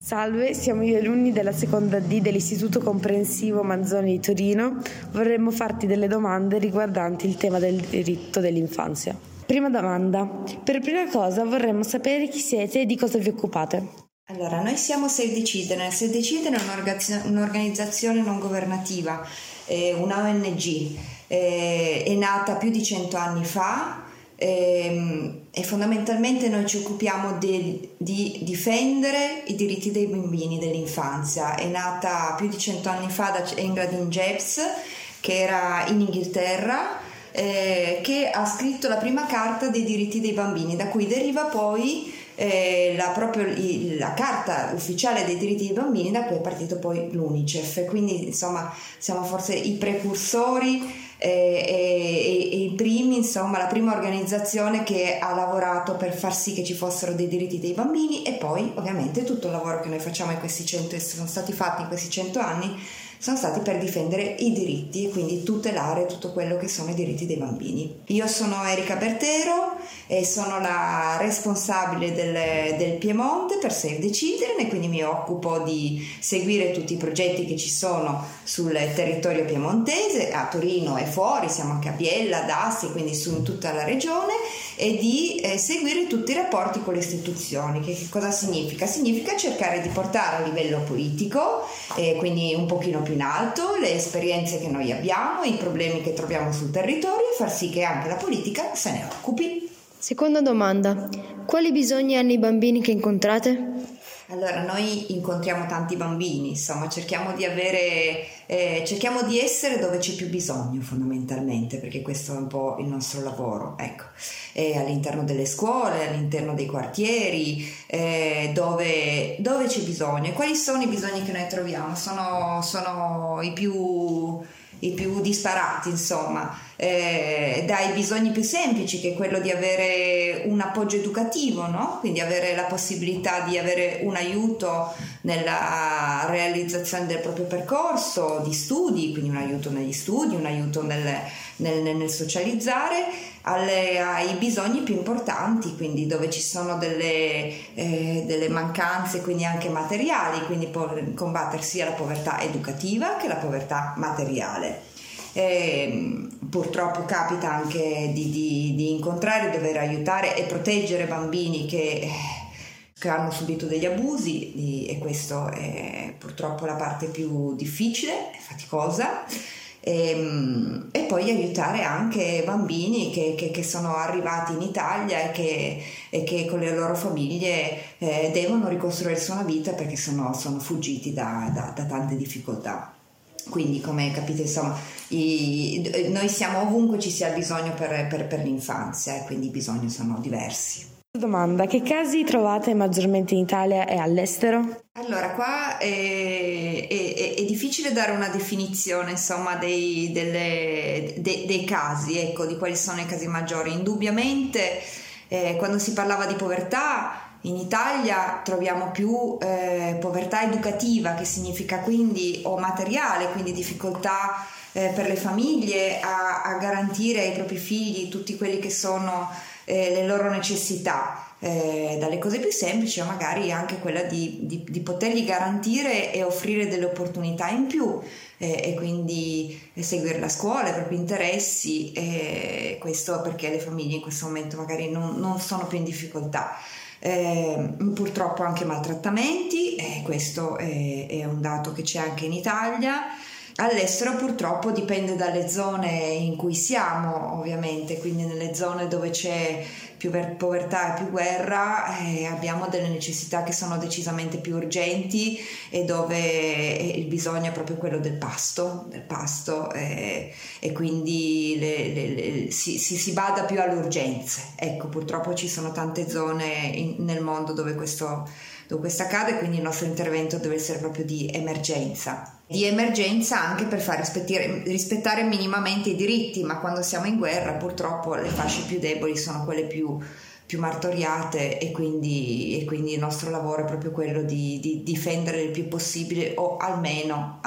Salve, siamo gli alunni della seconda D dell'Istituto Comprensivo Manzoni di Torino. Vorremmo farti delle domande riguardanti il tema del diritto dell'infanzia. Prima domanda. Per prima cosa vorremmo sapere chi siete e di cosa vi occupate. Allora, noi siamo Save the Children. Save the Children è un'organizzazione non governativa, una ONG. È nata più di 100 anni fa. E fondamentalmente noi ci occupiamo di difendere i diritti dei bambini dell'infanzia. È nata più di 100 anni fa da Ingrid in Gepps, che era in Inghilterra, che ha scritto la prima carta dei diritti dei bambini, da cui deriva poi la carta ufficiale dei diritti dei bambini, da cui è partito poi l'UNICEF. Quindi insomma siamo forse i precursori e i primi, insomma la prima organizzazione che ha lavorato per far sì che ci fossero dei diritti dei bambini, e poi ovviamente tutto il lavoro che noi facciamo in questi 100 sono stati fatti in questi 100 anni sono stati per difendere i diritti e quindi tutelare tutto quello che sono i diritti dei bambini. Io sono Erika Bertero e sono la responsabile del Piemonte per Save the Children, e quindi mi occupo di seguire tutti i progetti che ci sono sul territorio piemontese, a Torino e fuori, siamo anche a Biella, ad Asti, quindi su tutta la regione, e di seguire tutti i rapporti con le istituzioni. Che cosa significa? Significa cercare di portare a livello politico, quindi un pochino più in alto, le esperienze che noi abbiamo, i problemi che troviamo sul territorio, e far sì che anche la politica se ne occupi. Seconda domanda. Quali bisogni hanno i bambini che incontrate? Allora, noi incontriamo tanti bambini, insomma cerchiamo di essere dove c'è più bisogno fondamentalmente, perché questo è un po' il nostro lavoro, ecco. All'interno delle scuole, all'interno dei quartieri, dove c'è bisogno. E quali sono i bisogni che noi troviamo? Sono i più disparati, insomma, dai bisogni più semplici, che è quello di avere un appoggio educativo, no? Quindi avere la possibilità di avere un aiuto nella realizzazione del proprio percorso di studi, quindi un aiuto negli studi, un aiuto nel socializzare, ai bisogni più importanti, quindi dove ci sono delle mancanze, quindi anche materiali, quindi combattere sia la povertà educativa che la povertà materiale. Purtroppo capita anche di incontrare, dover aiutare e proteggere bambini che hanno subito degli abusi, e questo è purtroppo la parte più difficile e faticosa. E poi aiutare anche bambini che sono arrivati in Italia e che con le loro famiglie devono ricostruirsi una vita, perché sono fuggiti da tante difficoltà. Quindi, come capite, insomma, noi siamo ovunque ci sia bisogno per l'infanzia, e quindi i bisogni sono diversi. Domanda: che casi trovate maggiormente in Italia e all'estero? Allora, qua è difficile dare una definizione, insomma, dei casi, ecco, di quali sono i casi maggiori. Indubbiamente, quando si parlava di povertà, in Italia troviamo più povertà educativa, che significa quindi, o materiale, quindi difficoltà per le famiglie a garantire ai propri figli tutti quelli che sono le loro necessità, dalle cose più semplici a magari anche quella di potergli garantire e offrire delle opportunità in più, e quindi seguire la scuola, i propri interessi, questo perché le famiglie in questo momento magari non sono più in difficoltà. Purtroppo anche maltrattamenti, questo è un dato che c'è anche in Italia. All'estero purtroppo dipende dalle zone in cui siamo, ovviamente, quindi nelle zone dove c'è più povertà e più guerra abbiamo delle necessità che sono decisamente più urgenti, e dove il bisogno è proprio quello del pasto, e quindi si bada più alle urgenze. Ecco, purtroppo ci sono tante zone nel mondo dove questo Dunque questo accade, quindi il nostro intervento deve essere proprio di emergenza anche per far rispettare minimamente i diritti, ma quando siamo in guerra purtroppo le fasce più deboli sono quelle più martoriate e quindi il nostro lavoro è proprio quello di difendere il più possibile o almeno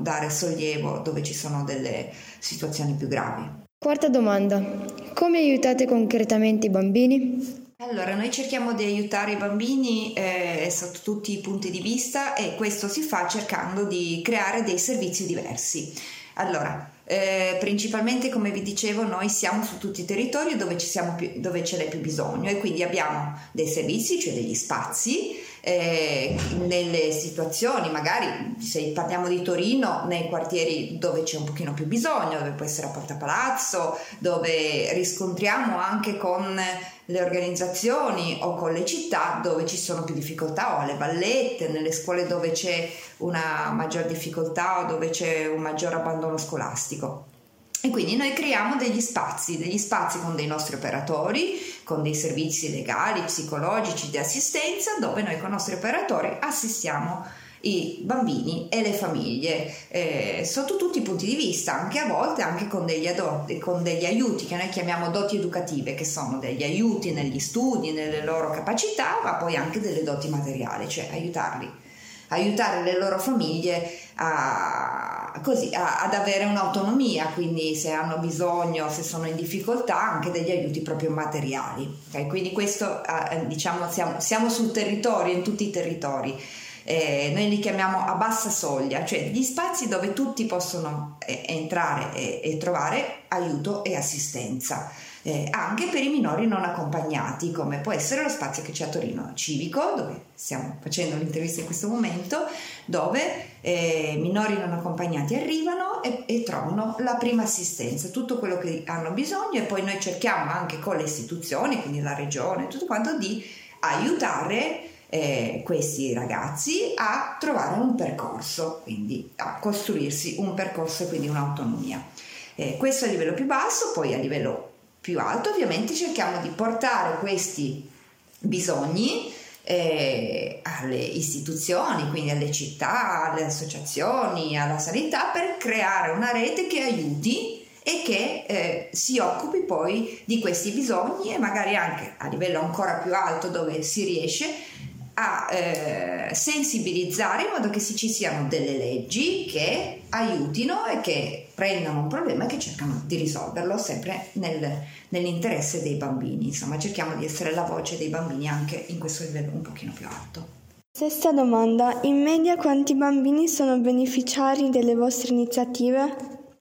dare sollievo dove ci sono delle situazioni più gravi. Quarta domanda: come aiutate concretamente i bambini? Allora, noi cerchiamo di aiutare i bambini sotto tutti i punti di vista, e questo si fa cercando di creare dei servizi diversi. Allora, principalmente, come vi dicevo, noi siamo su tutti i territori dove ce n'è più bisogno, e quindi abbiamo dei servizi, cioè degli spazi, nelle situazioni, magari se parliamo di Torino, nei quartieri dove c'è un pochino più bisogno, dove può essere a Porta Palazzo, dove riscontriamo anche con le organizzazioni o con le città dove ci sono più difficoltà, o alle vallette, nelle scuole dove c'è una maggior difficoltà o dove c'è un maggior abbandono scolastico. E quindi noi creiamo degli spazi con dei nostri operatori, con dei servizi legali, psicologici, di assistenza, dove noi con i nostri operatori assistiamo i bambini e le famiglie sotto tutti i punti di vista, anche a volte anche con degli aiuti che noi chiamiamo doti educative, che sono degli aiuti negli studi, nelle loro capacità, ma poi anche delle doti materiali, cioè aiutare le loro famiglie ad avere un'autonomia, quindi se hanno bisogno, se sono in difficoltà, anche degli aiuti proprio materiali. Okay? Quindi questo, diciamo, siamo sul territorio, in tutti i territori. Noi li chiamiamo a bassa soglia, cioè gli spazi dove tutti possono entrare e trovare aiuto e assistenza, anche per i minori non accompagnati, come può essere lo spazio che c'è a Torino Civico, dove stiamo facendo l'intervista in questo momento, dove minori non accompagnati arrivano e trovano la prima assistenza, tutto quello che hanno bisogno, e poi noi cerchiamo anche con le istituzioni, quindi la regione, tutto quanto, di aiutare questi ragazzi a trovare un percorso, quindi a costruirsi un percorso e quindi un'autonomia. Questo a livello più basso, poi a livello più alto ovviamente cerchiamo di portare questi bisogni alle istituzioni, quindi alle città, alle associazioni, alla sanità, per creare una rete che aiuti e che si occupi poi di questi bisogni, e magari anche a livello ancora più alto, dove si riesce a sensibilizzare in modo che ci siano delle leggi che aiutino e che prendano un problema e che cercano di risolverlo, sempre nell'interesse dei bambini. Insomma, cerchiamo di essere la voce dei bambini anche in questo livello un pochino più alto. Sesta domanda: in media quanti bambini sono beneficiari delle vostre iniziative?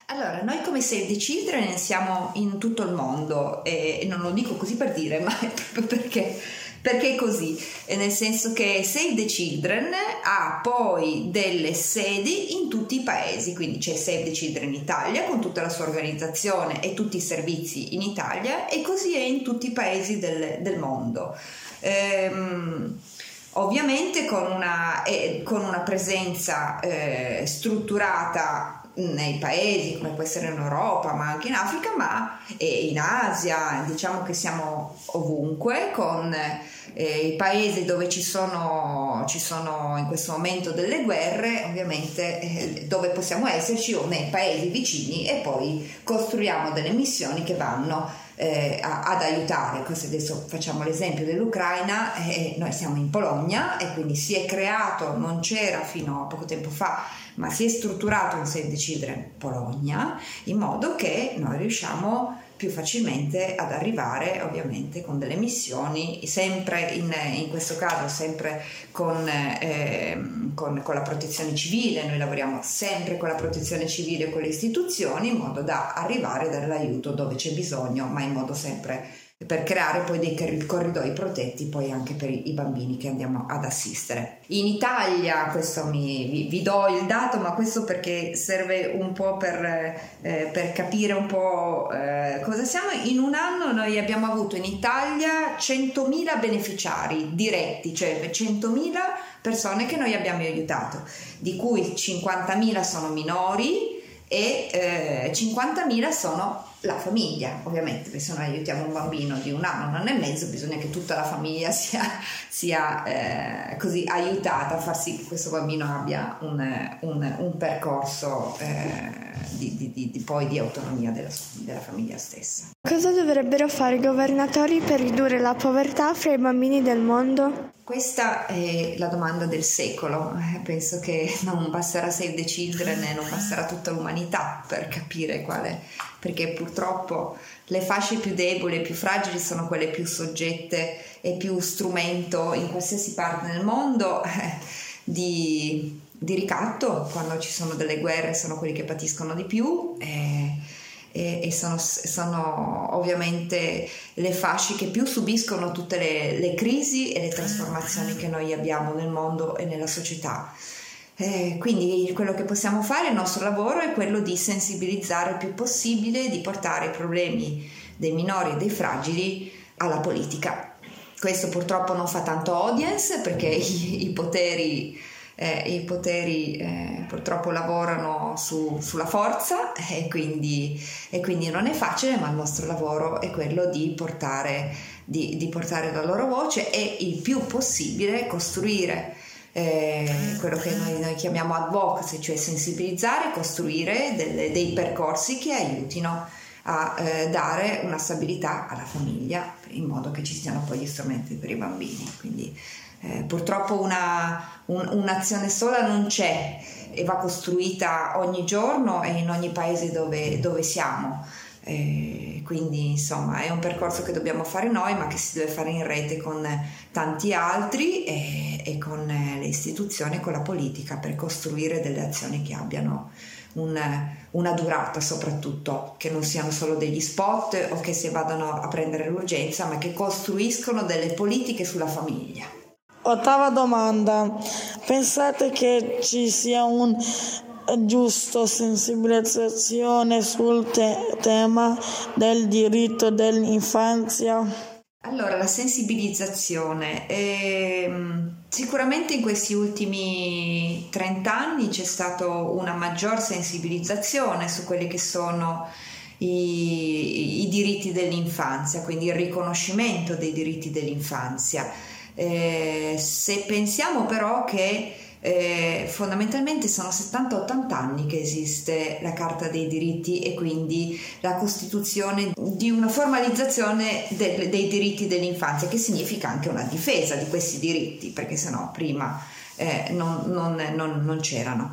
Allora, noi come Save the Children siamo in tutto il mondo, e non lo dico così per dire, ma è proprio perché è così, nel senso che Save the Children ha poi delle sedi in tutti i paesi, quindi c'è Save the Children Italia con tutta la sua organizzazione e tutti i servizi in Italia, e così è in tutti i paesi del mondo. Ovviamente con una presenza strutturata nei paesi, come può essere in Europa, ma anche in Africa, ma in Asia, diciamo che siamo ovunque, con i paesi dove ci sono in questo momento delle guerre, ovviamente dove possiamo esserci, o nei paesi vicini, e poi costruiamo delle missioni che vanno ad aiutare. Questo, adesso facciamo l'esempio dell'Ucraina, noi siamo in Polonia e quindi si è creato, non c'era fino a poco tempo fa, ma si è strutturato un Save the Children Polonia, in modo che noi riusciamo più facilmente ad arrivare, ovviamente con delle missioni, sempre in questo caso sempre con la protezione civile. Noi lavoriamo sempre con la protezione civile e con le istituzioni, in modo da arrivare a dare l'aiuto dove c'è bisogno, ma in modo sempre per creare poi dei corridoi protetti poi anche per i bambini che andiamo ad assistere. In Italia, questo vi do il dato, ma questo perché serve un po' per capire un po' cosa siamo. In un anno noi abbiamo avuto in Italia 100.000 beneficiari diretti, cioè 100.000 persone che noi abbiamo aiutato, di cui 50.000 sono minori e 50.000 sono la famiglia, ovviamente, perché se non aiutiamo un bambino di 1 anno, 1 anno e mezzo, bisogna che tutta la famiglia sia così aiutata a far sì che questo bambino abbia un percorso di autonomia della famiglia stessa. Cosa dovrebbero fare i governatori per ridurre la povertà fra i bambini del mondo? Questa è la domanda del secolo. Penso che non passerà Save the Children e non passerà tutta l'umanità per capire quale, perché purtroppo le fasce più deboli e più fragili sono quelle più soggette e più strumento in qualsiasi parte del mondo di ricatto. Quando ci sono delle guerre sono quelli che patiscono di più e sono ovviamente le fasce che più subiscono tutte le crisi e le trasformazioni che noi abbiamo nel mondo e nella società. Quindi quello che possiamo fare, il nostro lavoro, è quello di sensibilizzare il più possibile, di portare i problemi dei minori e dei fragili alla politica. Questo purtroppo non fa tanto audience, perché i poteri purtroppo lavorano sulla forza e quindi non è facile, ma il nostro lavoro è quello di portare la loro voce e il più possibile costruire quello che noi chiamiamo advocacy, cioè sensibilizzare, costruire dei percorsi che aiutino a dare una stabilità alla famiglia, in modo che ci siano poi gli strumenti per i bambini. Quindi purtroppo un'azione sola non c'è, e va costruita ogni giorno e in ogni paese dove siamo. Quindi insomma è un percorso che dobbiamo fare noi, ma che si deve fare in rete con tanti altri e con le istituzioni e con la politica, per costruire delle azioni che abbiano una durata, soprattutto che non siano solo degli spot o che si vadano a prendere l'urgenza, ma che costruiscono delle politiche sulla famiglia. Ottava domanda: pensate che ci sia un giusto sensibilizzazione sul tema del diritto dell'infanzia? Allora, la sensibilizzazione sicuramente in questi ultimi 30 anni c'è stata una maggior sensibilizzazione su quelli che sono i diritti dell'infanzia, quindi il riconoscimento dei diritti dell'infanzia. Se pensiamo però che fondamentalmente sono 70-80 anni che esiste la Carta dei diritti e quindi la costituzione di una formalizzazione dei diritti dell'infanzia, che significa anche una difesa di questi diritti, perché sennò prima non c'erano.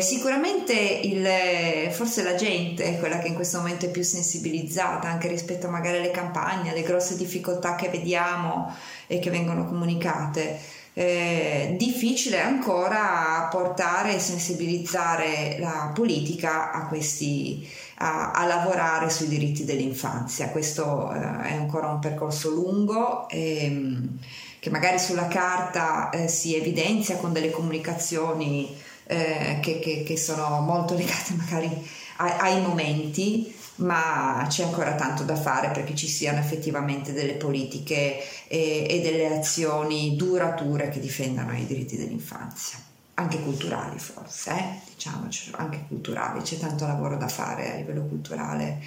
Sicuramente forse la gente è quella che in questo momento è più sensibilizzata, anche rispetto magari alle campagne, alle grosse difficoltà che vediamo e che vengono comunicate. Difficile ancora portare e sensibilizzare la politica a questi a lavorare sui diritti dell'infanzia. Questo è ancora un percorso lungo che magari sulla carta si evidenzia con delle comunicazioni che sono molto legate magari ai momenti, ma c'è ancora tanto da fare perché ci siano effettivamente delle politiche e delle azioni durature che difendano i diritti dell'infanzia, anche culturali forse, diciamoci, anche culturali. C'è tanto lavoro da fare a livello culturale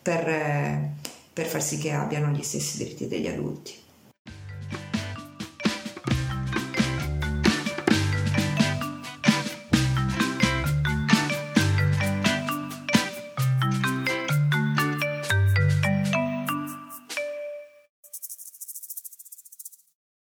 per far sì che abbiano gli stessi diritti degli adulti.